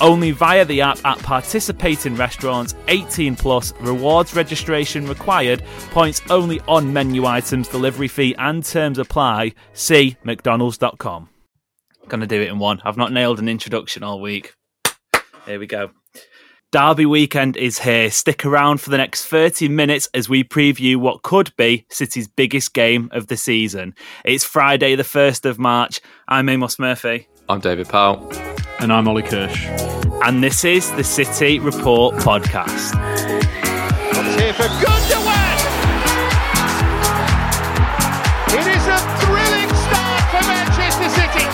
Only via the app at participating restaurants, 18 plus, rewards registration required, points only on menu items, delivery fee and terms apply. See mcdonalds.com. Gonna do it in one. I've not nailed an introduction all week. Here we go. Derby weekend is here. Stick around for the next 30 minutes as we preview what could be City's biggest game of the season. It's Friday the 1st of March. I'm Amos Murphy. I'm David Powell. And I'm Oli Kirsch. And this is the City Report Podcast. It's here for Gundogan! It is a thrilling start for Manchester City.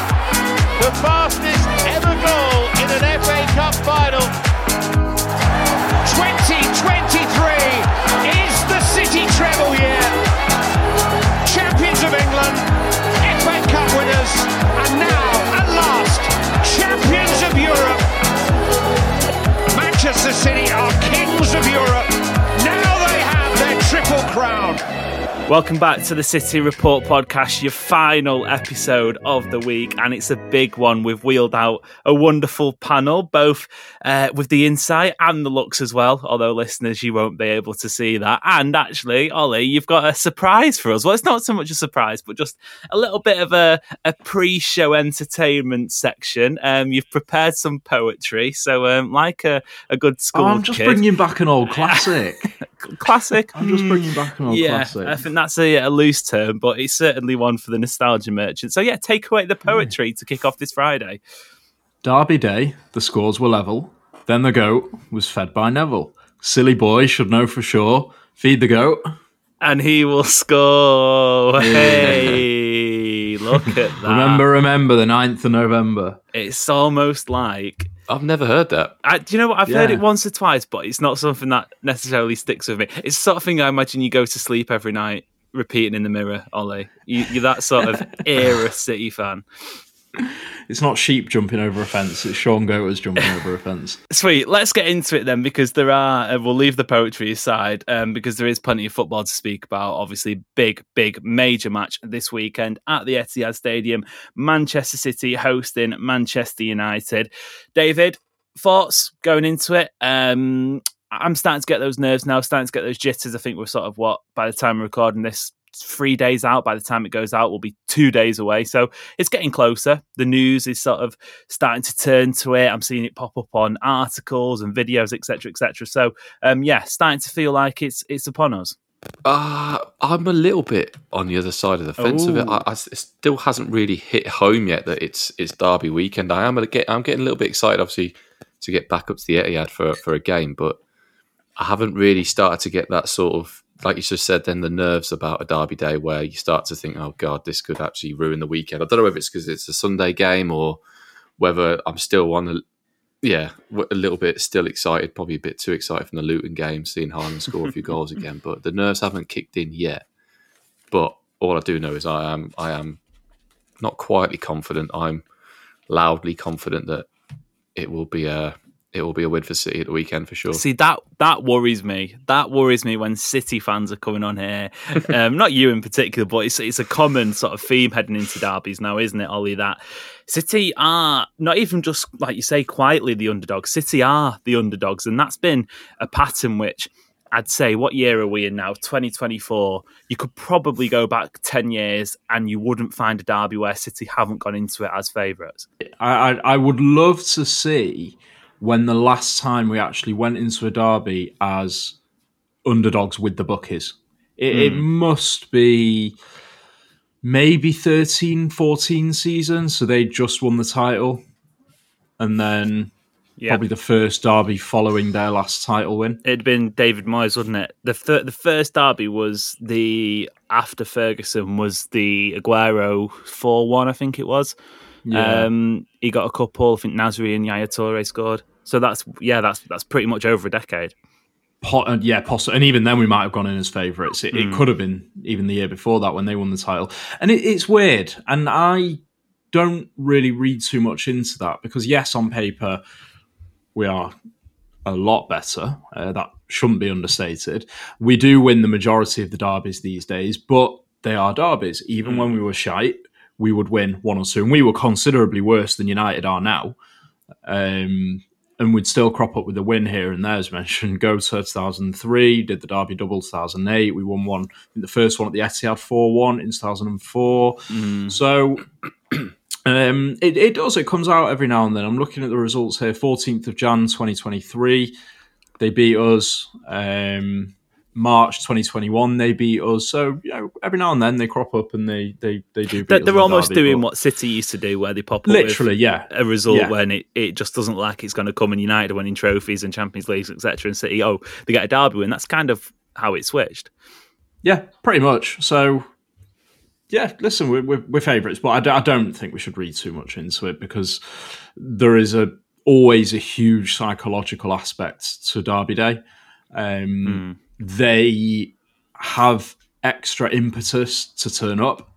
The fastest ever goal in an FA Cup final. 2023 is the City treble year. Champions of England, FA Cup winners, and now, at last, champions of Europe. Manchester City are kings of Europe. Now they have their triple crown. Welcome back to the City Report Podcast, your final episode of the week, and it's a big one. We've wheeled out a wonderful panel, both with the insight and the looks as well, although listeners, you won't be able to see that. And actually, Oli, you've got a surprise for us. Well, it's not so much a surprise, but just a little bit of a pre-show entertainment section. You've prepared some poetry, so like a good school kid. I'm just bringing back an old classic. Classic? I'm just bringing back an old classic. I think that's a loose term, but it's certainly one for the nostalgia merchant. So yeah, take away the poetry to kick off this Friday. Derby day, the scores were level. Then the goat was fed by Neville. Silly boy should know for sure. Feed the goat. And he will score. Hey, look at that. Remember the 9th of November. It's almost like... I've never heard that. Do you know what? I've heard it once or twice, but it's not something that necessarily sticks with me. It's the sort of thing I imagine you go to sleep every night repeating in the mirror, Oli. You're that sort of era City fan. It's not sheep jumping over a fence, it's Sean Goetz jumping over a fence. Sweet, let's get into it then, because there are, we'll leave the poetry aside, because there is plenty of football to speak about. Obviously, big, major match this weekend at the Etihad Stadium. Manchester City hosting Manchester United. David, thoughts going into it? I'm starting to get those nerves now, starting to get those jitters. I think we're sort of, by the time we're recording this, 3 days out. By the time it goes out, we'll be 2 days away, so it's getting closer. The news is sort of starting to turn to it. I'm seeing it pop up on articles and videos, etc. So starting to feel like it's upon us. I'm a little bit on the other side of the fence of it. I still hasn't really hit home yet that it's Derby weekend. I'm getting a little bit excited, obviously, to get back up to the Etihad for a game, but I haven't really started to get that sort of, like you just said, then the nerves about a derby day where you start to think, oh God, this could actually ruin the weekend. I don't know if it's because it's a Sunday game or whether I'm still a little bit still excited, probably a bit too excited from the Luton game, seeing Haaland score a few goals again. But the nerves haven't kicked in yet. But all I do know is I am not quietly confident. I'm loudly confident that it will be it will be a win for City at the weekend for sure. See, that worries me. That worries me when City fans are coming on here. Not you in particular, but it's a common sort of theme heading into derbies now, isn't it, Ollie? That City are not even just, like you say, quietly the underdogs. City are the underdogs. And that's been a pattern which I'd say, what year are we in now? 2024. You could probably go back 10 years and you wouldn't find a derby where City haven't gone into it as favourites. I would love to see when the last time we actually went into a derby as underdogs with the bookies. It must be maybe 13-14 season, so they just won the title. And then probably the first derby following their last title win. It'd been David Moyes, wouldn't it? The first derby was after Ferguson was the Agüero 4-1, I think it was. Yeah. He got a couple. I think Nasri and Yaya Touré scored. So that's pretty much over a decade. Possibly. And even then, we might have gone in as favourites. It could have been even the year before that when they won the title. And it's weird. And I don't really read too much into that because, yes, on paper, we are a lot better. That shouldn't be understated. We do win the majority of the derbies these days, but they are derbies. Even when we were shite, we would win one or two. And we were considerably worse than United are now. And we'd still crop up with a win here and there, as mentioned. Go to 2003, did the derby double 2008. We won one, the first one at the Etihad 4-1 in 2004. So it does. It comes out every now and then. I'm looking at the results here. 14th of Jan, 2023. They beat us. March 2021, they beat us. So, you know, every now and then they crop up and they do beat us. They're almost doing what City used to do, where they pop up literally, a result when it just doesn't like it's going to come, and United are winning trophies and Champions Leagues, etc. And City, they get a derby win. That's kind of how it switched. Yeah, pretty much. So, yeah, listen, we're favourites, but I don't think we should read too much into it because there is always a huge psychological aspect to Derby Day. They have extra impetus to turn up.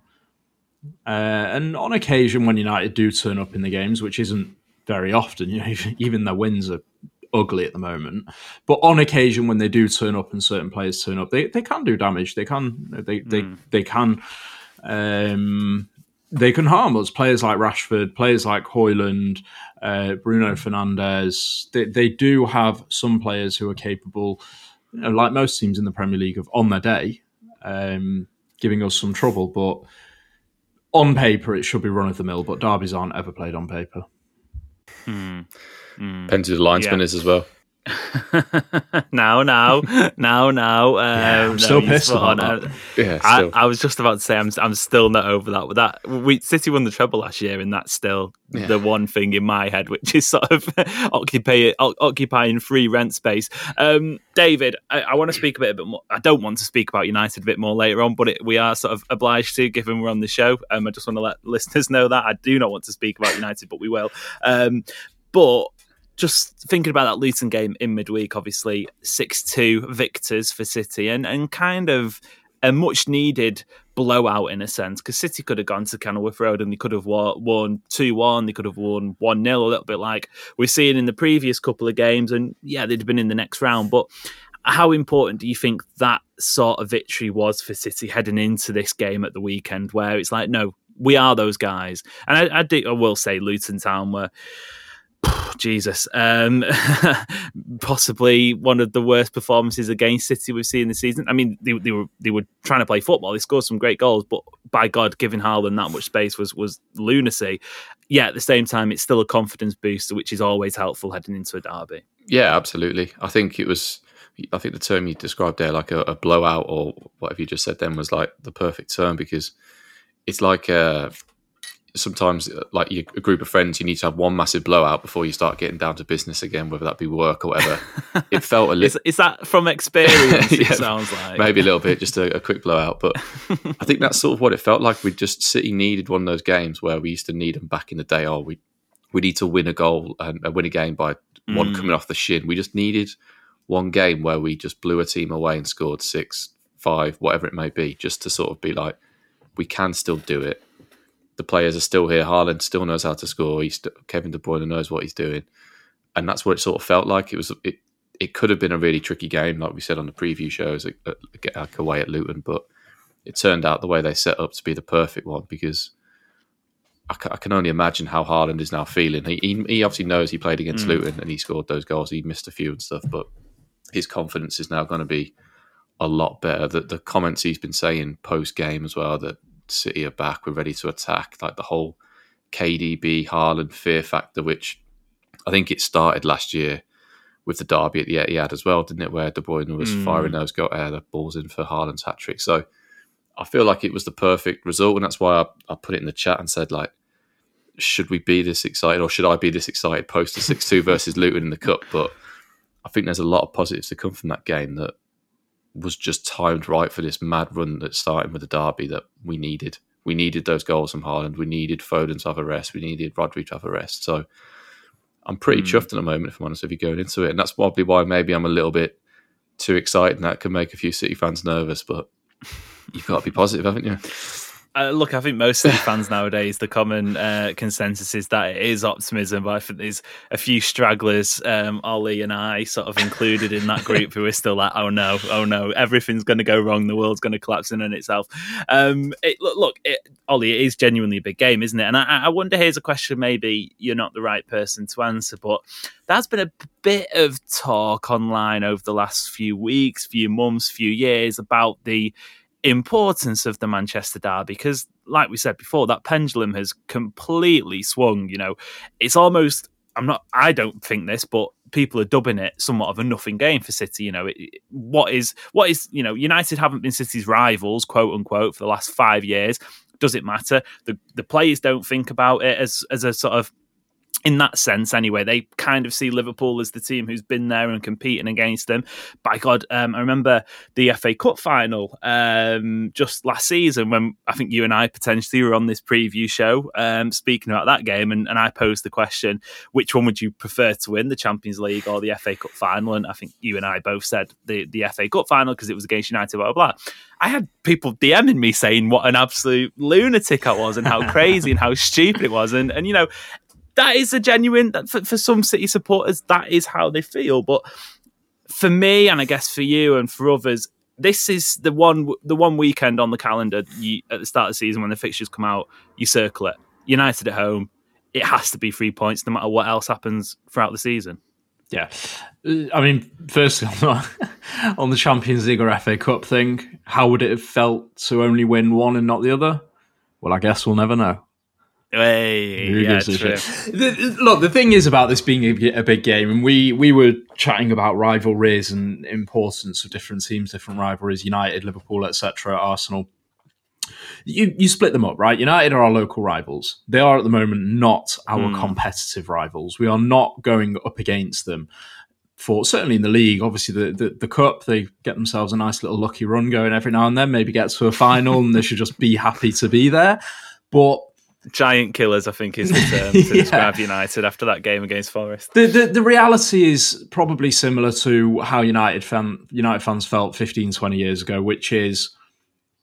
And on occasion, when United do turn up in the games, which isn't very often, you know, even their wins are ugly at the moment. But on occasion, when they do turn up and certain players turn up, they can do damage. They can harm us. Players like Rashford, players like Højlund, Bruno Fernandes. They do have some players who are capable, you know, like most teams in the Premier League, of on their day, giving us some trouble. But on paper, it should be run of the mill. But derbies aren't ever played on paper. Depends who the linesman is as well. No. I'm still pissed about that. Yeah, I was just about to say I'm still not over that. With that, City won the treble last year, and that's still the one thing in my head which is sort of occupying free rent space. David, I want to speak a bit more. I don't want to speak about United a bit more later on, but we are sort of obliged to, given we're on the show. I just want to let listeners know that I do not want to speak about United, but we will. But just thinking about that Luton game in midweek, obviously 6-2 victors for City and kind of a much needed blowout in a sense, because City could have gone to Kenilworth Road and they could have won 2-1, they could have won 1-0, a little bit like we're seeing in the previous couple of games, and they'd have been in the next round. But how important do you think that sort of victory was for City heading into this game at the weekend, where it's like, no, we are those guys? And I will say Luton Town were possibly one of the worst performances against City we've seen this season. I mean, they were trying to play football. They scored some great goals, but by God, giving Haaland that much space was lunacy. Yeah, at the same time, it's still a confidence booster, which is always helpful heading into a derby. Yeah, absolutely. I think the term you described there, like a blowout or whatever you just said then, was like the perfect term, because it's like sometimes, like a group of friends, you need to have one massive blowout before you start getting down to business again, whether that be work or whatever. It felt a little... Is that from experience? It sounds like. Maybe a little bit, just a quick blowout. But I think that's sort of what it felt like. City needed one of those games where we used to need them back in the day. Oh, we need to win a goal and win a game by one coming off the shin. We just needed one game where we just blew a team away and scored 6-5, whatever it may be, just to sort of be like, we can still do it. The players are still here. Haaland still knows how to score. Kevin De Bruyne knows what he's doing. and that's what it sort of felt like. It was it could have been a really tricky game, like we said on the preview shows, like away at Luton, but it turned out the way they set up to be the perfect one, because I can only imagine how Haaland is now feeling. He obviously knows he played against Luton and he scored those goals. He missed a few and stuff, but his confidence is now going to be a lot better. The comments he's been saying post-game as well, that City are back, we're ready to attack, like the whole KDB, Haaland fear factor, which I think it started last year with the derby at the Etihad as well, didn't it, where De Bruyne was firing those balls in for Haaland's hat-trick. So I feel like it was the perfect result, and that's why I put it in the chat and said, like, should we be this excited, or should I be this excited post the 6-2 versus Luton in the Cup? But I think there's a lot of positives to come from that game that was just timed right for this mad run that started with the derby that we needed. We needed those goals from Haaland. We needed Foden to have a rest. We needed Rodri to have a rest. So I'm pretty chuffed at the moment, if I'm honest, if you're going into it. And that's probably why maybe I'm a little bit too excited, and that can make a few City fans nervous, but you've got to be positive, haven't you? Look, I think most City fans nowadays, the common consensus is that it is optimism, but I think there's a few stragglers, Oli and I sort of included in that group, who are still like, oh no, everything's going to go wrong, the world's going to collapse in on itself. Oli, it is genuinely a big game, isn't it? And I wonder, here's a question maybe you're not the right person to answer, but there's been a bit of talk online over the last few weeks, few months, few years about the importance of the Manchester derby, because like we said before, that pendulum has completely swung. You know, it's almost, I don't think this, but people are dubbing it somewhat of a nothing game for City. You know, what is, you know, United haven't been City's rivals, quote unquote, for the last 5 years. Does it matter? The players don't think about it as a sort of, in that sense, anyway. They kind of see Liverpool as the team who's been there and competing against them. By God, I remember the FA Cup final just last season, when I think you and I potentially were on this preview show speaking about that game, and I posed the question, which one would you prefer to win, the Champions League or the FA Cup final? And I think you and I both said the FA Cup final, because it was against United, blah, blah, blah. I had people DMing me saying what an absolute lunatic I was, and how crazy and how stupid it was. And you know, that is a genuine, for some City supporters, that is how they feel. But for me, and I guess for you and for others, this is the one weekend on the calendar, you, at the start of the season when the fixtures come out, you circle it. United at home, it has to be 3 points, no matter what else happens throughout the season. Yeah. I mean, firstly, on the Champions League or FA Cup thing, how would it have felt to only win one and not the other? Well, I guess we'll never know. Hey, yeah, look, the thing is about this being a big game, and we were chatting about rivalries and importance of different teams, different rivalries, United, Liverpool, etc., Arsenal. You split them up, right? United are our local rivals. They are at the moment not our competitive rivals. We are not going up against them. For certainly in the league, obviously the Cup, they get themselves a nice little lucky run going every now and then, maybe gets to a final and they should just be happy to be there. But giant killers, I think, is the term to describe United after that game against Forest. The reality is probably similar to how United fans felt 15, 20 years ago, which is,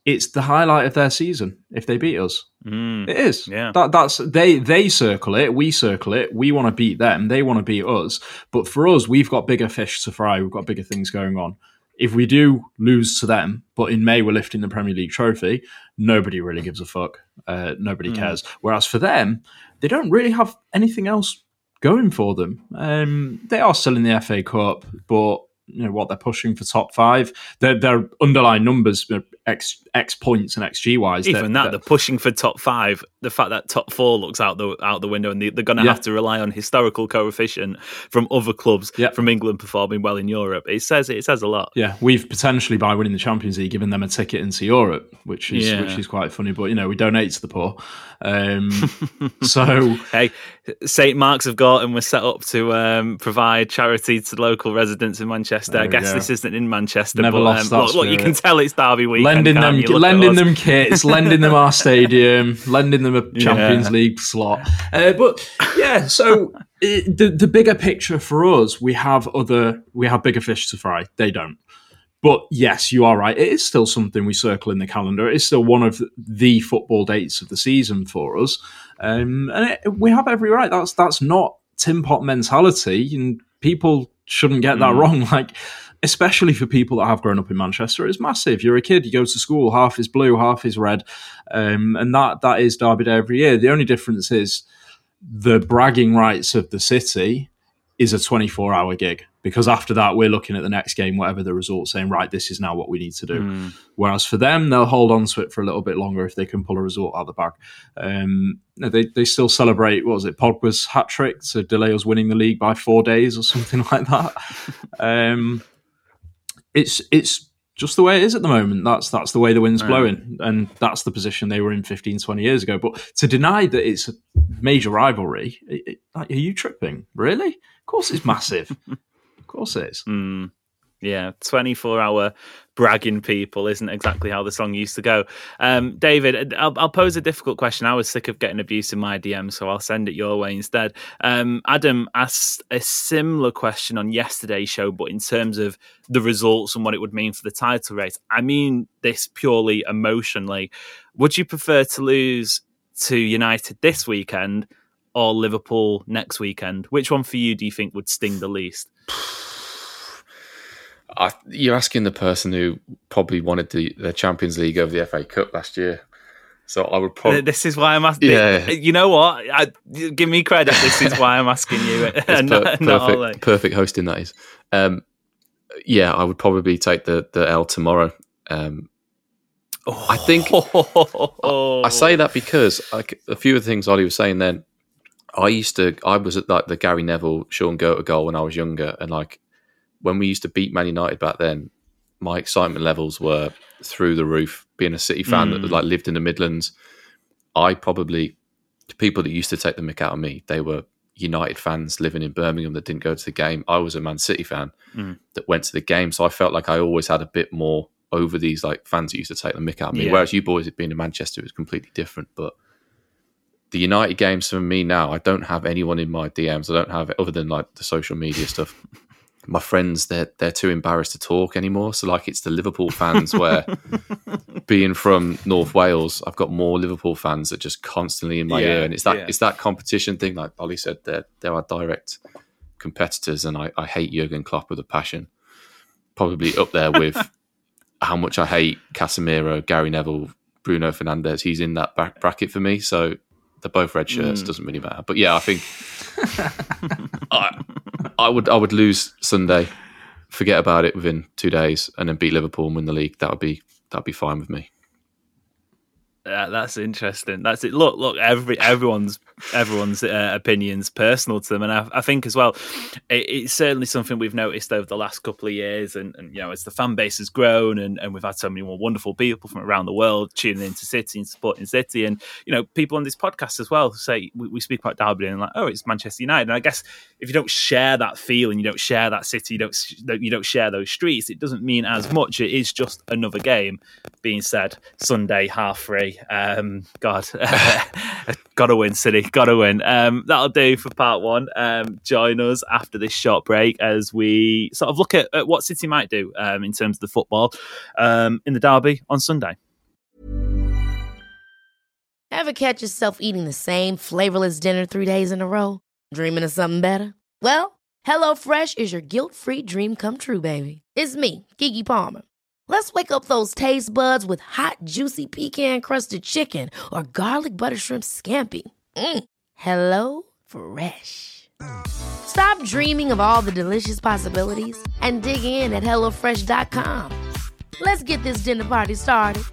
it's the highlight of their season if they beat us. It is. Yeah. That's they circle it, we circle it, we want to beat them, they want to beat us. But for us, we've got bigger fish to fry, we've got bigger things going on. If we do lose to them, but in May we're lifting the Premier League trophy, nobody really gives a fuck. Nobody cares. Whereas for them, they don't really have anything else going for them. They are still in the FA Cup, but you know what, they're pushing for top five. Their underlying numbers, X points and XG wise, even they're pushing for top five. The fact that top four looks out the window, and they're going to have to rely on historical coefficient from other clubs from England performing well in Europe. It says a lot. Yeah, we've potentially, by winning the Champions League, given them a ticket into Europe, which is quite funny. But you know, we donate to the poor. So hey, St Mark's of Gorton was set up to provide charity to local residents in Manchester. There I guess this isn't in Manchester, never but lost that look, you can tell it's derby weekend. Lending them kits, lending them our stadium, lending them a Champions League slot. The bigger picture for us, we have bigger fish to fry. They don't. But yes, you are right. It is still something we circle in the calendar. It is still one of the football dates of the season for us, and we have every right. That's not tin pot mentality, and people shouldn't get that wrong. Like, especially for people that have grown up in Manchester, it's massive. You're a kid, you go to school, half is blue, half is red, and that is Derby Day every year. The only difference is the bragging rights of the city is a 24-hour gig, because after that, we're looking at the next game, whatever the result, saying, right, this is now what we need to do. Whereas for them, they'll hold on to it for a little bit longer if they can pull a result out of the bag. They still celebrate, what was it, Pogba's hat-trick to delay us winning the league by 4 days or something like that. It's just the way it is at the moment. That's the way the wind's blowing, and that's the position they were in 15, 20 years ago. But to deny that it's a major rivalry, are you tripping? Really? Of course it's massive. Of course it is. Yeah, 24-hour bragging people isn't exactly how the song used to go. David, I'll pose a difficult question. I was sick of getting abuse in my DM, so I'll send it your way instead. Adam asked a similar question on yesterday's show, but in terms of the results and what it would mean for the title race. I mean this purely emotionally. Would you prefer to lose to United this weekend or Liverpool next weekend? Which one for you do you think would sting the least? You're asking the person who probably wanted the Champions League over the FA Cup last year. So I would probably... This is why I'm asking... Yeah. You know what? Give me credit. This is why I'm asking you. Perfect hosting, that is. Yeah, I would probably take the L tomorrow. I think... I say that because a few of the things Oli was saying then, I was at like the Gary Neville, Sean Goethe goal when I was younger, and like, when we used to beat Man United back then, my excitement levels were through the roof. Being a City fan that like lived in the Midlands, the people that used to take the mick out of me, they were United fans living in Birmingham that didn't go to the game. I was a Man City fan that went to the game, so I felt like I always had a bit more over these like fans that used to take the mick out of me. Yeah. Whereas you boys, being in Manchester, it was completely different. But the United games for me now, I don't have anyone in my DMs. I don't have it other than like the social media stuff. My friends, they're too embarrassed to talk anymore. So like, it's the Liverpool fans where, being from North Wales, I've got more Liverpool fans that just constantly in my ear, and it's that competition thing. Like Oli said, there are direct competitors, and I hate Jurgen Klopp with a passion. Probably up there with how much I hate Casemiro, Gary Neville, Bruno Fernandes. He's in that back bracket for me. So they're both red shirts. Doesn't really matter. But yeah, I think I would lose Sunday, forget about it within 2 days, and then beat Liverpool and win the league. That'd be fine with me. Yeah, that's interesting. That's it. Look, everyone's opinions personal to them, and I think as well, it's certainly something we've noticed over the last couple of years. And you know, as the fan base has grown, and we've had so many more wonderful people from around the world tuning into City and supporting City, and you know, people on this podcast as well say we speak about Derby and like, oh, it's Manchester United. And I guess if you don't share that feeling, you don't share that city, you don't share those streets, it doesn't mean as much. It is just another game. Being said, Sunday 3:30. God, gotta win, City, gotta win. That'll do for part one. Join us after this short break as we sort of look at what City might do in terms of the football in the derby on Sunday. Ever catch yourself eating the same flavourless dinner 3 days in a row? Dreaming of something better? Well, HelloFresh is your guilt-free dream come true, baby. It's me, Keke Palmer. Let's wake up those taste buds with hot, juicy pecan-crusted chicken or garlic butter shrimp scampi. Hello Fresh. Stop dreaming of all the delicious possibilities and dig in at HelloFresh.com. Let's get this dinner party started.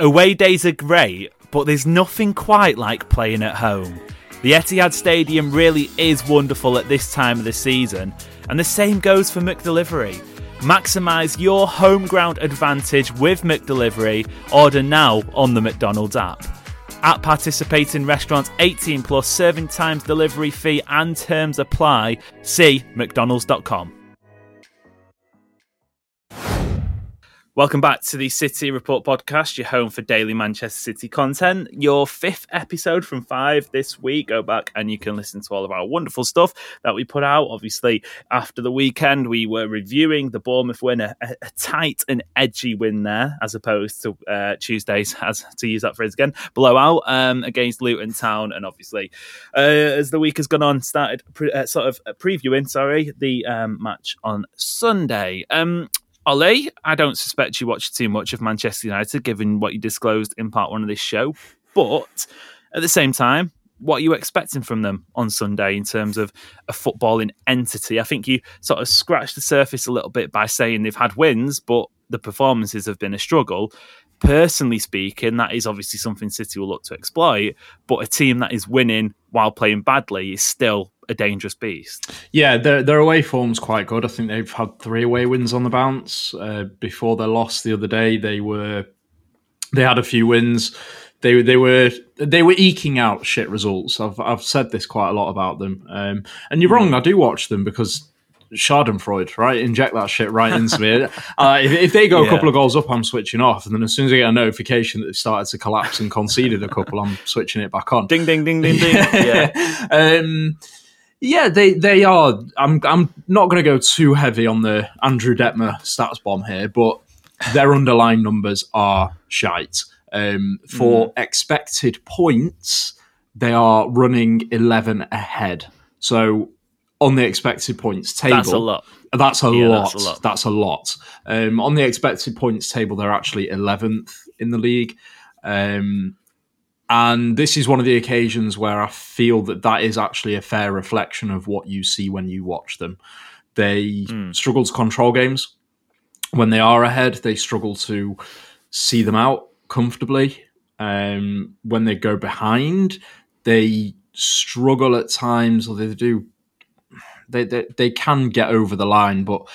Away days are great, but there's nothing quite like playing at home. The Etihad Stadium really is wonderful at this time of the season, and the same goes for McDelivery. Maximise your home ground advantage with McDelivery. Order now on the McDonald's app. At participating restaurants, 18 plus, serving times, delivery fee and terms apply. See mcdonalds.com. Welcome back to the City Report Podcast, your home for daily Manchester City content. Your 5th episode from 5 this week. Go back and you can listen to all of our wonderful stuff that we put out. Obviously, after the weekend, we were reviewing the Bournemouth win, a tight and edgy win there, as opposed to Tuesday's, as to use that phrase again, blowout against Luton Town. And obviously, as the week has gone on, started previewing the match on Sunday. Oli, I don't suspect you watched too much of Manchester United, given what you disclosed in part one of this show. But at the same time, what are you expecting from them on Sunday in terms of a footballing entity? I think you sort of scratched the surface a little bit by saying they've had wins, but the performances have been a struggle. Personally speaking, that is obviously something City will look to exploit. But a team that is winning while playing badly is still a dangerous beast. Yeah, their away form's quite good. I think they've had 3 away wins on the bounce. Before their loss the other day, they had a few wins. They were eking out shit results. I've said this quite a lot about them. And you're wrong. I do watch them because Schadenfreude, right? Inject that shit right into me. If they go a couple of goals up, I'm switching off. And then as soon as I get a notification that they've started to collapse and conceded a couple, I'm switching it back on. Ding ding ding ding ding. Yeah. Yeah, they are. I'm not going to go too heavy on the Andrew Detmer stats bomb here, but their underlying numbers are shite. For expected points, they are running 11 ahead. So on the expected points table, that's a lot. On the expected points table, they're actually 11th in the league. And this is one of the occasions where I feel that is actually a fair reflection of what you see when you watch them. They struggle to control games. When they are ahead, they struggle to see them out comfortably. When they go behind, they struggle at times, or they do. They can get over the line, but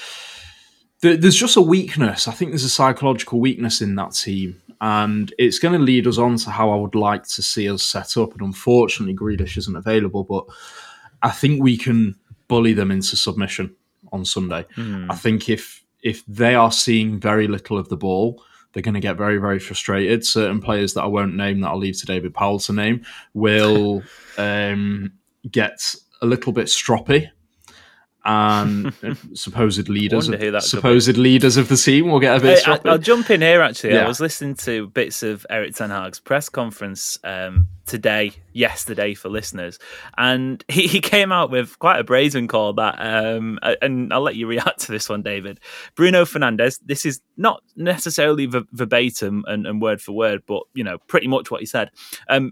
there's just a weakness. I think there's a psychological weakness in that team. And it's going to lead us on to how I would like to see us set up. And unfortunately, Grealish isn't available, but I think we can bully them into submission on Sunday. I think if they are seeing very little of the ball, they're going to get very, very frustrated. Certain players that I won't name, that I'll leave to David Powell to name, will get a little bit stroppy. And supposed leaders of the team will get a bit. I'll jump in here. Actually, yeah. I was listening to bits of Erik ten Hag's press conference yesterday for listeners, and he came out with quite a brazen call that. And I'll let you react to this one, David. Bruno Fernandes. This is not necessarily verbatim and word for word, but you know pretty much what he said.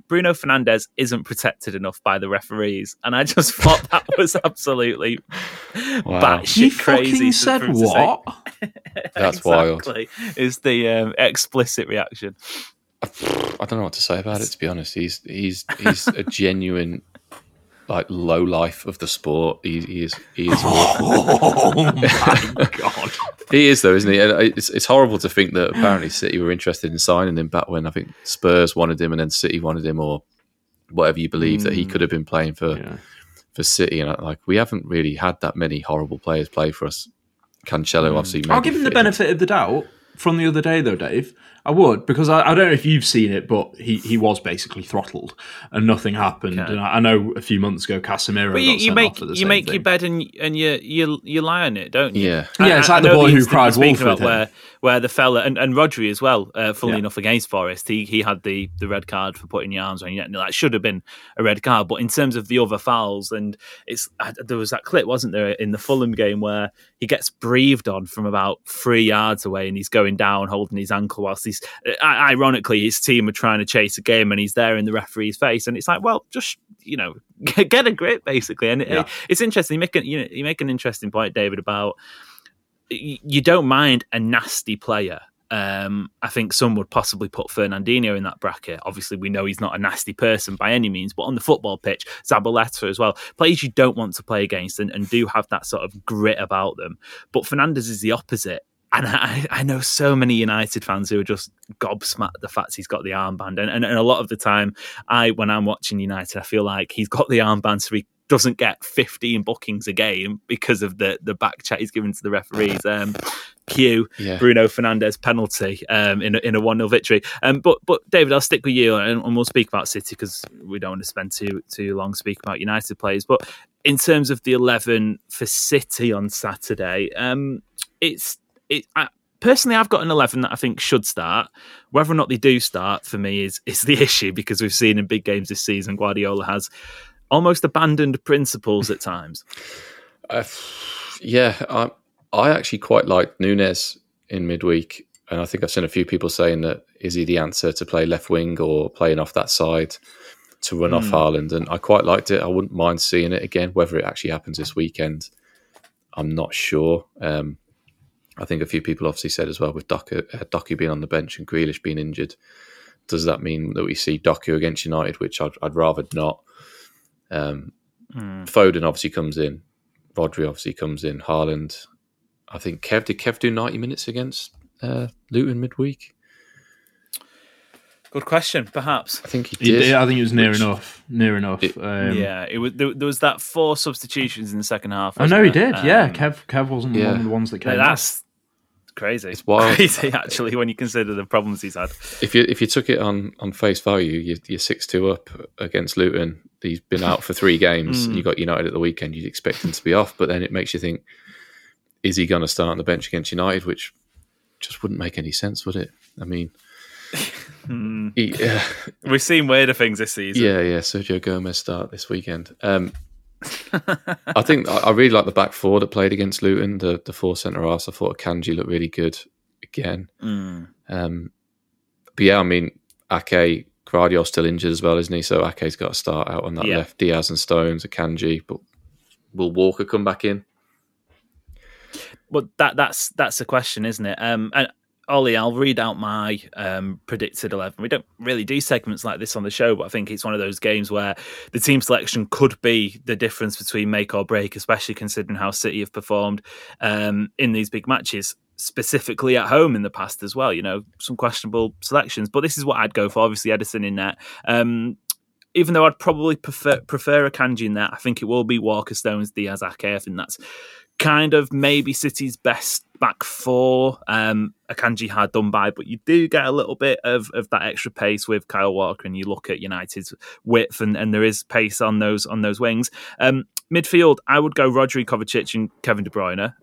Bruno Fernandes isn't protected enough by the referees, and I just thought that was absolutely. Wow. Batshit crazy. Fucking said what? That's exactly, wild. Is the explicit reaction. I don't know what to say about it. To be honest, he's a genuine like low life of the sport. He is. Oh my god. He is though, isn't he? And it's horrible to think that apparently City were interested in signing him back when I think Spurs wanted him and then City wanted him, or whatever you believe that he could have been playing for. Yeah. For City, and like we haven't really had that many horrible players play for us. Cancelo, obviously. I'll give him the benefit of the doubt from the other day, though, Dave. I would, because I don't know if you've seen it, but he was basically throttled and nothing happened. Okay. And I know a few months ago, Casemiro got sent off for the same thing. You make your bed and you lie on it, don't you? Yeah, it's like the boy who cried wolf with him. Where the fella, and Rodri as well, funnily enough, against Forest, he had the red card for putting your arms around your neck. That should have been a red card. But in terms of the other fouls, and there was that clip, wasn't there, in the Fulham game where he gets breathed on from about 3 yards away and he's going down holding his ankle whilst he's... Ironically, his team are trying to chase a game and he's there in the referee's face. And it's like, well, just, you know, get a grip, basically. And it's interesting. You make an interesting point, David, about... You don't mind a nasty player. I think some would possibly put Fernandinho in that bracket. Obviously, we know he's not a nasty person by any means, but on the football pitch, Zabaleta as well, players you don't want to play against and do have that sort of grit about them. But Fernandes is the opposite. And I know so many United fans who are just gobsmacked at the fact he's got the armband. And a lot of the time, when I'm watching United, I feel like he's got the armband so he doesn't get 15 bookings a game because of the back chat he's given to the referees. Bruno Fernandes penalty in a 1-0 victory. But David, I'll stick with you and we'll speak about City because we don't want to spend too long speaking about United players. But in terms of the 11 for City on Saturday, personally, I've got an 11 that I think should start. Whether or not they do start, for me, is the issue, because we've seen in big games this season, Guardiola has almost abandoned principles at times. I actually quite like Núñez in midweek, and I think I've seen a few people saying that, is he the answer to play left wing or playing off that side to run off Haaland? And I quite liked it. I wouldn't mind seeing it again. Whether it actually happens this weekend, I'm not sure. I think a few people obviously said as well, with Doku being on the bench and Grealish being injured, does that mean that we see Doku against United, which I'd rather not. Foden obviously comes in. Rodri obviously comes in. Haaland. I think did Kev do 90 minutes against Luton midweek? Good question, perhaps. I think he did. I think it was near enough. It was. There was that 4 substitutions in the second half. I know he did. Kev wasn't one of the ones that came. That's crazy. It's wild, actually, when you consider the problems he's had. If you took it on face value, you're 6-2 up against Luton. He's been out for 3 games. And you got United at the weekend. You'd expect him to be off, but then it makes you think: is he going to start on the bench against United? Which just wouldn't make any sense, would it? I mean. We've seen weirder things this season. Sergio Gomez start this weekend. I think I really like the back 4 that played against Luton, the 4 centre-halves. I thought Akanji looked really good again. Ake, Guardiola's still injured as well, isn't he? So Ake's got to start out on that left. Diaz and Stones, Akanji, but will Walker come back in? Well, that's the question, isn't it? And Ollie, I'll read out my predicted 11. We don't really do segments like this on the show, but I think it's one of those games where the team selection could be the difference between make or break, especially considering how City have performed in these big matches, specifically at home in the past as well. You know, some questionable selections, but this is what I'd go for. Obviously, Edison in there. Even though I'd probably prefer Akanji in there, I think it will be Walker, Stones, Diaz, Ake. I think that's kind of maybe City's best back 4, Akanji hard done by, but you do get a little bit of that extra pace with Kyle Walker, and you look at United's width and there is pace on those wings. Midfield, I would go Rodri, Kovacic and Kevin De Bruyne,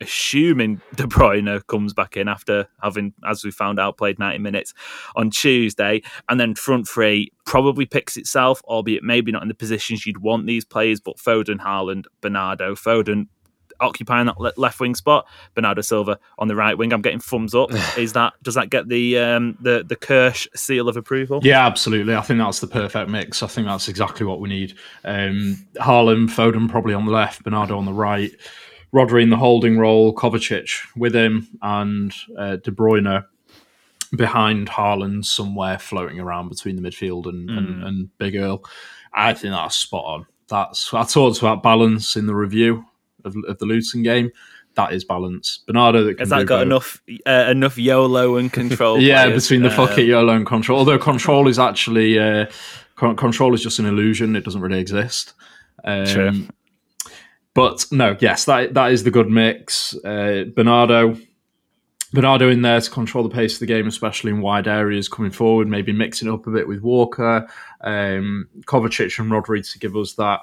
assuming De Bruyne comes back in after having, as we found out, played 90 minutes on Tuesday. And then front 3 probably picks itself, albeit maybe not in the positions you'd want these players, but Foden, Haaland, Bernardo. Foden occupying that left wing spot, Bernardo Silva on the right wing. I'm getting thumbs up. Does that get the Kirsch seal of approval? Yeah, absolutely. I think that's the perfect mix. I think that's exactly what we need. Haaland, Foden probably on the left, Bernardo on the right, Rodri in the holding role, Kovacic with him, and De Bruyne behind Haaland somewhere floating around between the midfield and Big Earl. I think that's spot on. I talked about balance in the review of the Luton game. That is balance. Bernardo that can has that got both. enough YOLO and control? Yeah, players. Between the fuck it YOLO and control. Although control is actually control is just an illusion; it doesn't really exist. True. But no, yes, that is the good mix. Bernardo in there to control the pace of the game, especially in wide areas coming forward. Maybe mixing it up a bit with Walker, Kovacic, and Rodri to give us that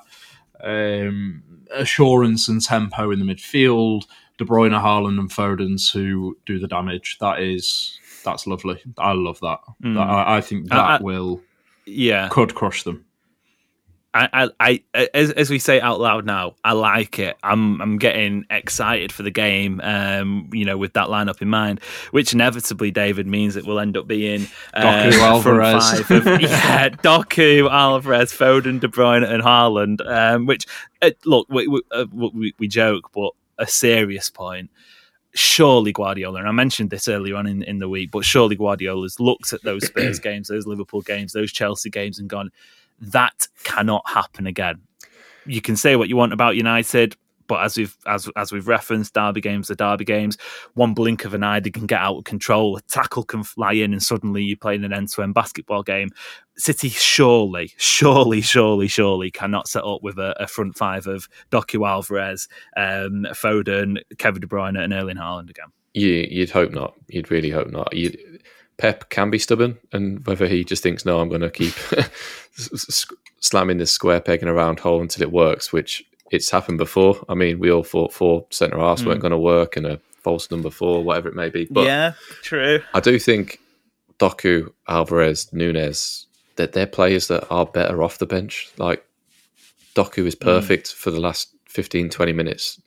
assurance and tempo in the midfield. De Bruyne, Haaland and Foden to do the damage. That's lovely. I love that. I think that could crush them. I as we say out loud now, I like it. I'm getting excited for the game, with that lineup in mind, which inevitably, David, means it will end up being Doku, Alvarez, Doku, Alvarez, Foden, De Bruyne, and Haaland. We joke, but a serious point. Surely Guardiola, and I mentioned this earlier on in the week, but surely Guardiola's looked at those Spurs games, those Liverpool games, those Chelsea games, and gone, that cannot happen again. You can say what you want about United, But as we've referenced, derby games are derby games. One blink of an eye, they can get out of control. A tackle can fly in, and suddenly you're playing an end-to-end basketball game. City surely cannot set up with a front five of Doku, Alvarez, Foden, Kevin De Bruyne, and Erling Haaland again. You'd hope not. You'd really hope not. Pep can be stubborn, and whether he just thinks, no, I'm going to keep slamming this square peg in a round hole until it works, which it's happened before. I mean, we all thought four centre-halves weren't going to work and a false number four, whatever it may be. But yeah, true. I do think Doku, Alvarez, Núñez, that they're players that are better off the bench. Like, Doku is perfect for the last 15, 20 minutes.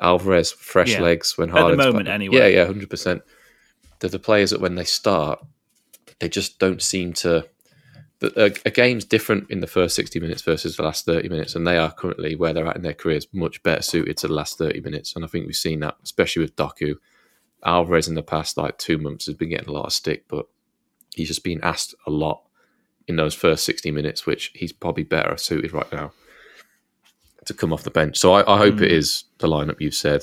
Alvarez, fresh legs when Haaland's... At the moment, anyway. Yeah, 100%. They're the players that when they start, they just don't seem to... A game's different in the first 60 minutes versus the last 30 minutes, and they are currently, where they're at in their careers, much better suited to the last 30 minutes. And I think we've seen that, especially with Doku. Alvarez in the past, 2 months, has been getting a lot of stick, but he's just been asked a lot in those first 60 minutes, which he's probably better suited right now to come off the bench. So I hope it is the lineup you've said.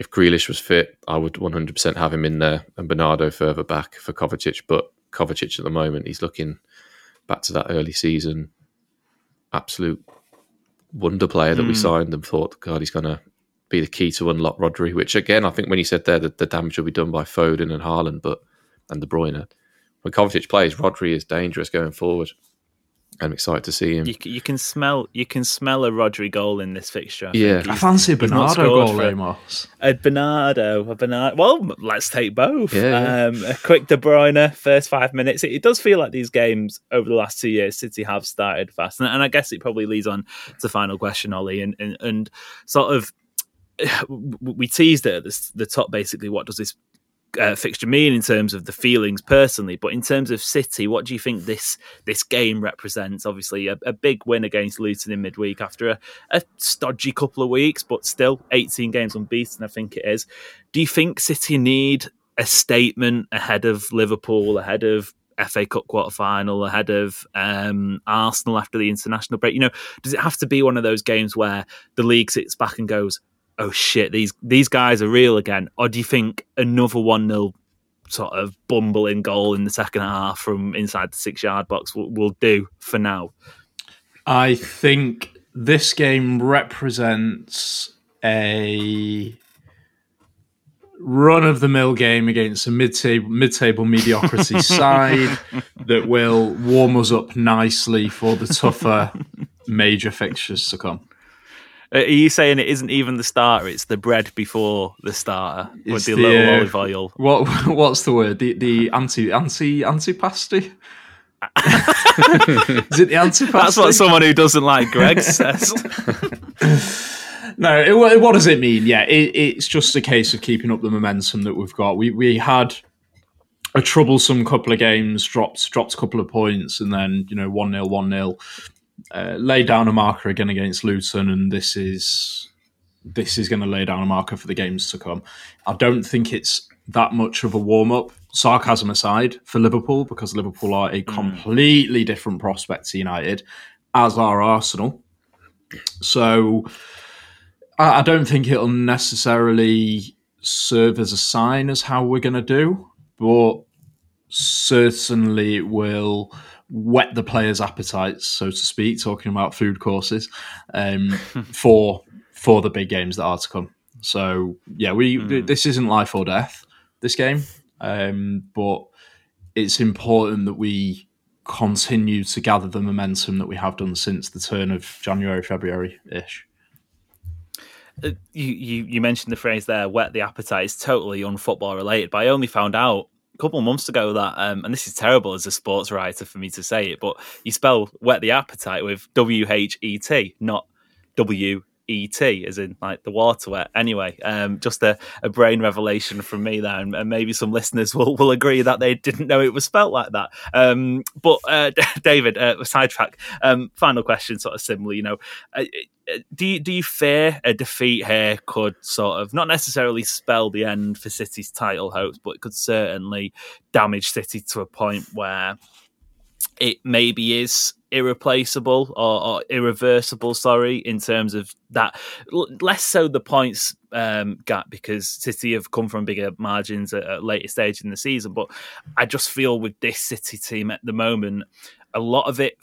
If Grealish was fit, I would 100% have him in there, and Bernardo further back for Kovacic, but Kovacic at the moment, he's looking back to that early season absolute wonder player that we signed and thought, God, he's going to be the key to unlock Rodri, which again, I think when you said there that the damage will be done by Foden and Haaland and De Bruyne. When Kovacic plays, Rodri is dangerous going forward. I'm excited to see him. You can smell a Rodri goal in this fixture. Yeah, I fancy a Bernardo goal, Amos. A Bernardo. Well, let's take both. Yeah. A quick De Bruyne, first 5 minutes. It does feel like these games over the last 2 years, City have started fast, and I guess it probably leads on to the final question, Ollie, and sort of we teased it at the top. Basically, what does this fixture mean in terms of the feelings personally, but in terms of City, what do you think this game represents? Obviously a big win against Luton in midweek after a stodgy couple of weeks, but still 18 games unbeaten, I think it is. Do you think City need a statement ahead of Liverpool, ahead of FA Cup quarter-final, ahead of Arsenal after the international break? You know, does it have to be one of those games where the league sits back and goes, oh shit, these guys are real again? Or do you think another 1-0 sort of bumbling goal in the second half from inside the 6-yard box will do for now? I think this game represents a run-of-the-mill game against a mid-table mediocrity side that will warm us up nicely for the tougher major fixtures to come. Are you saying it isn't even the starter? It's the bread before the starter with the low olive oil. What's the word? The anti-pasty? Is it the anti-pasty? That's what someone who doesn't like Greg says. No, what does it mean? Yeah, it's just a case of keeping up the momentum that we've got. We had a troublesome couple of games, dropped a couple of points, and then 1-0. Lay down a marker again against Luton, and this is going to lay down a marker for the games to come. I don't think it's that much of a warm-up, sarcasm aside, for Liverpool, because Liverpool are a completely different prospect to United, as are Arsenal. So I don't think it'll necessarily serve as a sign as how we're going to do, but certainly it will whet the players' appetites, so to speak, talking about food courses, for the big games that are to come. So, yeah, this isn't life or death, this game, but it's important that we continue to gather the momentum that we have done since the turn of January, February-ish. You mentioned the phrase there, whet the appetite. It's totally unfootball related, but I only found out a couple of months ago that, and this is terrible as a sports writer for me to say it, but you spell whet the appetite with W-H-E-T, not W-E-T, as in like the water wet. Anyway, just a brain revelation from me there, and maybe some listeners will agree that they didn't know it was spelt like that. But David, sidetrack, final question, sort of similar, Do you fear a defeat here could sort of not necessarily spell the end for City's title hopes, but it could certainly damage City to a point where it maybe is irreplaceable or irreversible, sorry, in terms of that. Less so the points gap, because City have come from bigger margins at a later stage in the season. But I just feel with this City team at the moment, a lot of it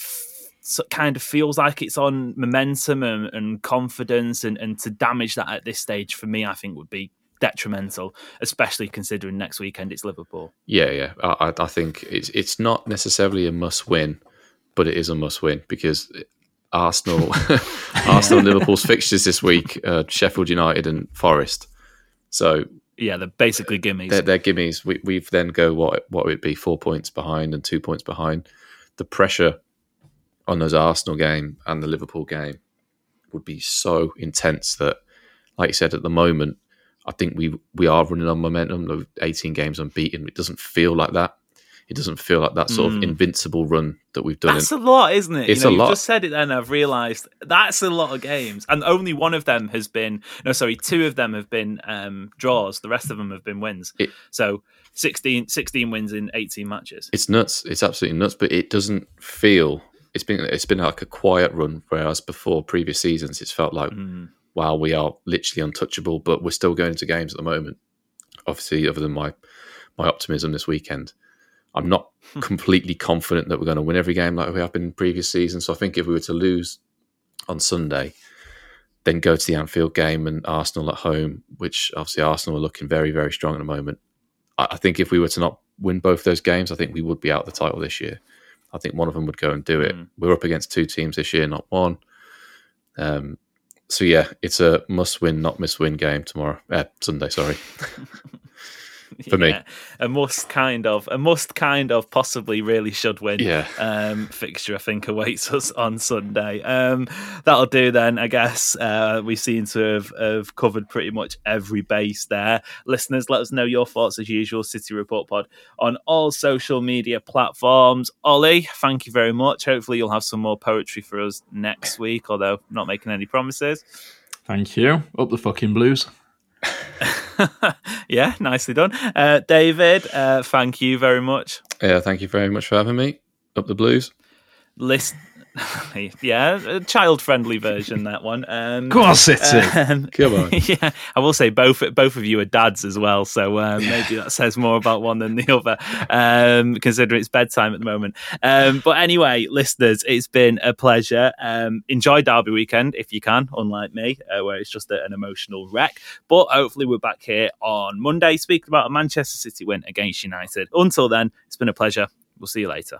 kind of feels like it's on momentum and confidence, and to damage that at this stage, for me, I think would be detrimental, especially considering next weekend it's Liverpool. Yeah. I think it's not necessarily a must-win, but it is a must-win, because Arsenal and Liverpool's fixtures this week, Sheffield United and Forest. So yeah, they're basically gimmies. They're gimmies. We've then go what would be 4 points behind and 2 points behind. The pressure on those Arsenal game and the Liverpool game would be so intense that, like you said, at the moment, I think we are running on momentum. 18 games unbeaten. It doesn't feel like that. It doesn't feel like that sort of invincible run that we've done. That's a lot, isn't it? It's a lot. You've just said it then, I've realised that's a lot of games. And only one of them has been... No, sorry, two of them have been draws. The rest of them have been wins. So 16 wins in 18 matches. It's nuts. It's absolutely nuts, but it doesn't feel... It's been like a quiet run, whereas before previous seasons, it's felt like... Wow, we are literally untouchable, but we're still going into games at the moment. Obviously, other than my optimism this weekend, I'm not completely confident that we're going to win every game like we have been in previous seasons. So I think if we were to lose on Sunday, then go to the Anfield game and Arsenal at home, which obviously Arsenal are looking very, very strong at the moment. I think if we were to not win both those games, I think we would be out of the title this year. I think one of them would go and do it. We're up against two teams this year, not one. So yeah, it's a must-win, not miss-win game Sunday. Sorry, for me, a must kind of possibly really should win. Yeah, fixture I think awaits us on Sunday. That'll do then, I guess. We seem to have covered pretty much every base there. Listeners, let us know your thoughts as usual. City Report Pod on all social media platforms. Oli, thank you very much. Hopefully you'll have some more poetry for us next week, although not making any promises. Thank you. Up the fucking Blues. Yeah, nicely done. David, thank you very much. Yeah, thank you very much for having me. Up the Blues. Yeah, a child-friendly version, that one. Come on, City. Come on. Yeah, I will say both of you are dads as well, so maybe that says more about one than the other, considering it's bedtime at the moment. But anyway, listeners, it's been a pleasure. Enjoy Derby weekend if you can, unlike me, where it's just an emotional wreck. But hopefully we're back here on Monday speaking about a Manchester City win against United. Until then, it's been a pleasure. We'll see you later.